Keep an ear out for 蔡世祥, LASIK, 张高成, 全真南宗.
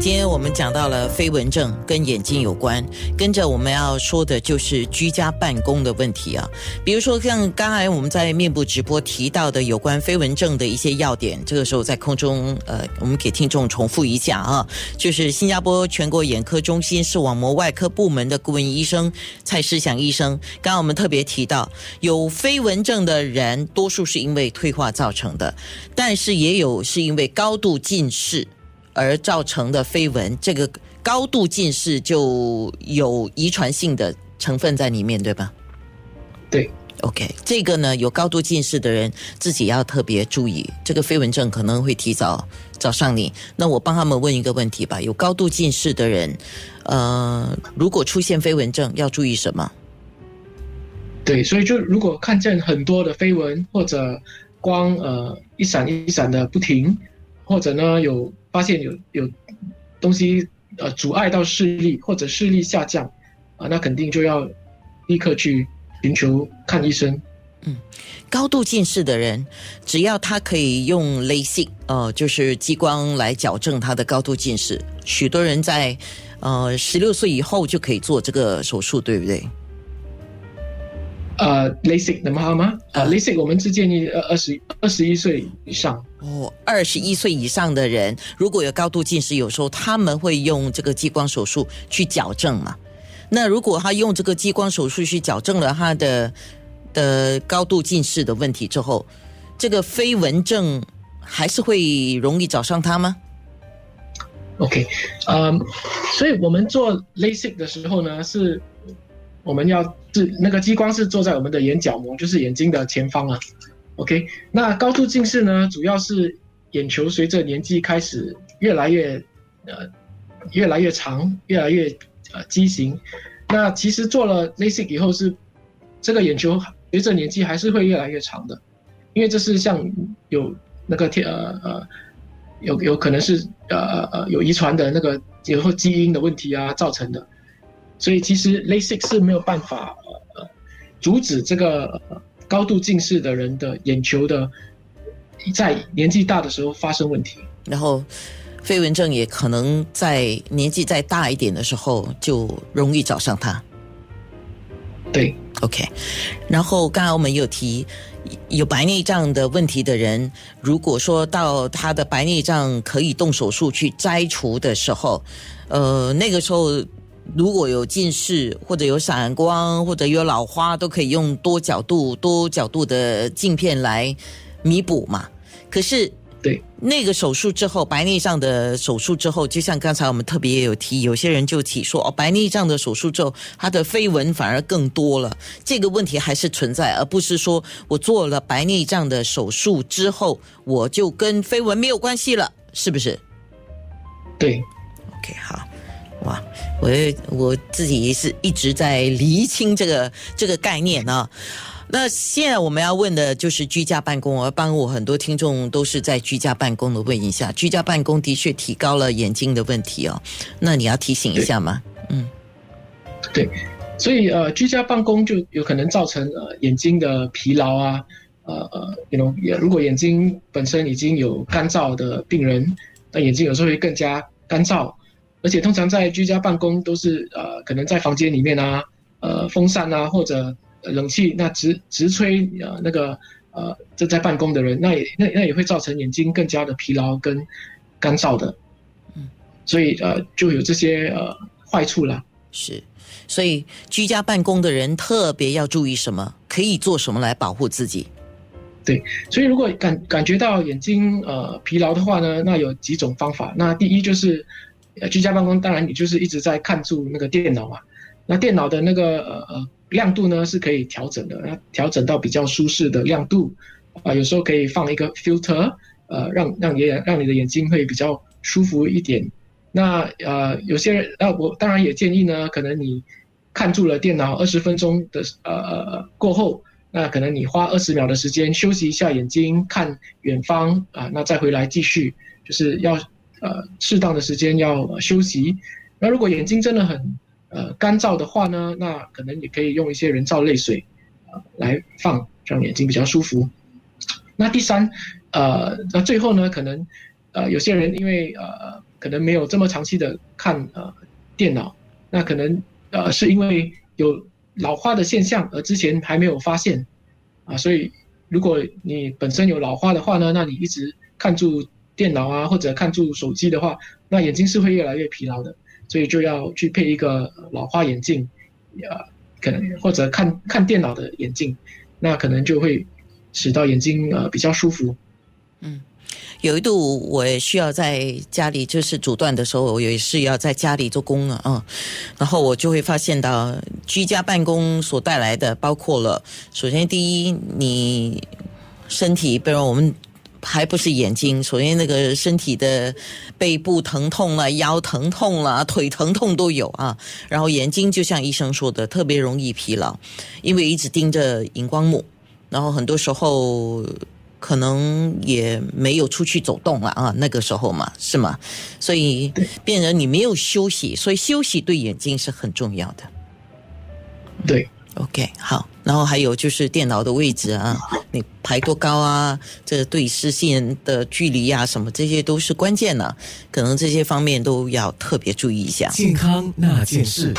今天我们讲到了飞蚊症跟眼睛有关，跟着我们要说的就是居家办公的问题啊。比如说像刚才我们在面部直播提到的有关飞蚊症的一些要点，这个时候在空中我们给听众重复一下啊，就是新加坡全国眼科中心视网膜外科部门的顾问医生蔡世祥医生，刚刚我们特别提到有飞蚊症的人多数是因为退化造成的，但是也有是因为高度近视而造成的飞蚊，这个高度近视就有遗传性的成分在里面，对吧？对。OK， 这个呢，有高度近视的人自己要特别注意，这个飞蚊症可能会提早找上你。那我帮他们问一个问题吧，有高度近视的人，如果出现飞蚊症要注意什么？对，所以就如果看见很多的飞蚊或者光一闪一闪的不停，或者呢有发现有东西阻碍到视力或者视力下降那肯定就要立刻去寻求看医生。高度近视的人只要他可以用 LASIK 就是激光来矫正他的高度近视，许多人在16岁以后就可以做这个手术，对不对？LASIK 能好吗？LASIK 我们只建议21岁以上。21岁以上的人如果有高度近视，有时候他们会用这个激光手术去矫正嘛。那如果他用这个激光手术去矫正了他的高度近视的问题之后，这个飞蚊症还是会容易找上他吗？OK， 所以我们做 LASIK 的时候呢，是我们要那个激光是做在我们的眼角膜，就是眼睛的前方啊。OK， 那高度近视呢，主要是眼球随着年纪开始越来越长，越来越畸形。那其实做了 LASIK 以后是这个眼球随着年纪还是会越来越长的，因为这是像有那个有可能是有遗传的那个以后基因的问题啊造成的。所以其实 LASIK 是没有办法阻止这个高度近视的人的眼球的在年纪大的时候发生问题，然后飞蚊症也可能在年纪再大一点的时候就容易找上他。对。 OK， 然后刚才我们有提有白内障的问题的人，如果说到他的白内障可以动手术去摘除的时候，那个时候如果有近视或者有散光或者有老花，都可以用多角度的镜片来弥补嘛。可是对那个手术之后，白内障的手术之后，就像刚才我们特别也有提，有些人就提说白内障的手术之后他的飞蚊反而更多了，这个问题还是存在，而不是说我做了白内障的手术之后我就跟飞蚊没有关系了，是不是？对。 OK， 好。哇，我自己是一直在厘清这个概念啊。那现在我们要问的就是居家办公，而帮我很多听众都是在居家办公的，问一下居家办公的确提高了眼睛的问题哦，那你要提醒一下吗？对，所以居家办公就有可能造成眼睛的疲劳啊，如果眼睛本身已经有干燥的病人，那眼睛有时候会更加干燥。而且通常在居家办公都是可能在房间里面啊，风扇啊或者冷气那直吹正在办公的人，那也会造成眼睛更加的疲劳跟干燥的，所以就有这些坏处啦。是，所以居家办公的人特别要注意什么？可以做什么来保护自己？对，所以如果感觉到眼睛疲劳的话呢，那有几种方法。那第一就是。居家办公当然你就是一直在看住那个电脑嘛，那电脑的那个亮度呢是可以调整的，调整到比较舒适的亮度有时候可以放一个 filter 让你的眼睛会比较舒服一点。那有些人我当然也建议呢，可能你看住了电脑20分钟的过后，那可能你花20秒的时间休息一下眼睛，看远方那再回来继续，就是要适当的时间要休息。那如果眼睛真的很干燥的话呢，那可能也可以用一些人造泪水来放，让眼睛比较舒服。那第三，那最后呢，可能有些人因为可能没有这么长期的看电脑，那可能是因为有老花的现象，而之前还没有发现啊，所以如果你本身有老花的话呢，那你一直看住电脑啊，或者看住手机的话，那眼睛是会越来越疲劳的，所以就要去配一个老花眼镜，可能或者看电脑的眼镜，那可能就会使到眼睛比较舒服。嗯，有一度我也需要在家里，就是阻断的时候，我也是要在家里做工啊。然后我就会发现到居家办公所带来的，包括了首先第一，你身体，比如我们还不是眼睛，首先那个身体的背部疼痛了，腰疼痛了，腿疼痛都有啊。然后眼睛就像医生说的，特别容易疲劳，因为一直盯着荧光幕，然后很多时候可能也没有出去走动了啊，那个时候嘛，是吗？所以变成你没有休息，所以休息对眼睛是很重要的。对。OK， 好，然后还有就是电脑的位置啊，你排多高啊，这对视线的距离啊，什么这些都是关键的，可能这些方面都要特别注意一下。健康那件事。